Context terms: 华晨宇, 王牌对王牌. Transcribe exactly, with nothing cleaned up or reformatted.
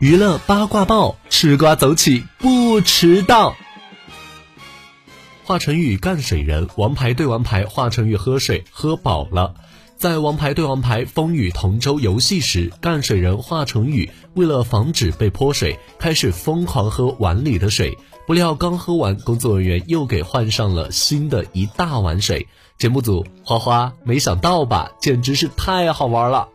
娱乐八卦报，吃瓜走起不迟到。华晨宇干水人，王牌对王牌，华晨宇喝水喝饱了。在王牌对王牌风雨同舟游戏时，干水人华晨宇为了防止被泼水，开始疯狂喝碗里的水，不料刚喝完，工作人员又给换上了新的一大碗水。节目组：花花，没想到吧，简直是太好玩了。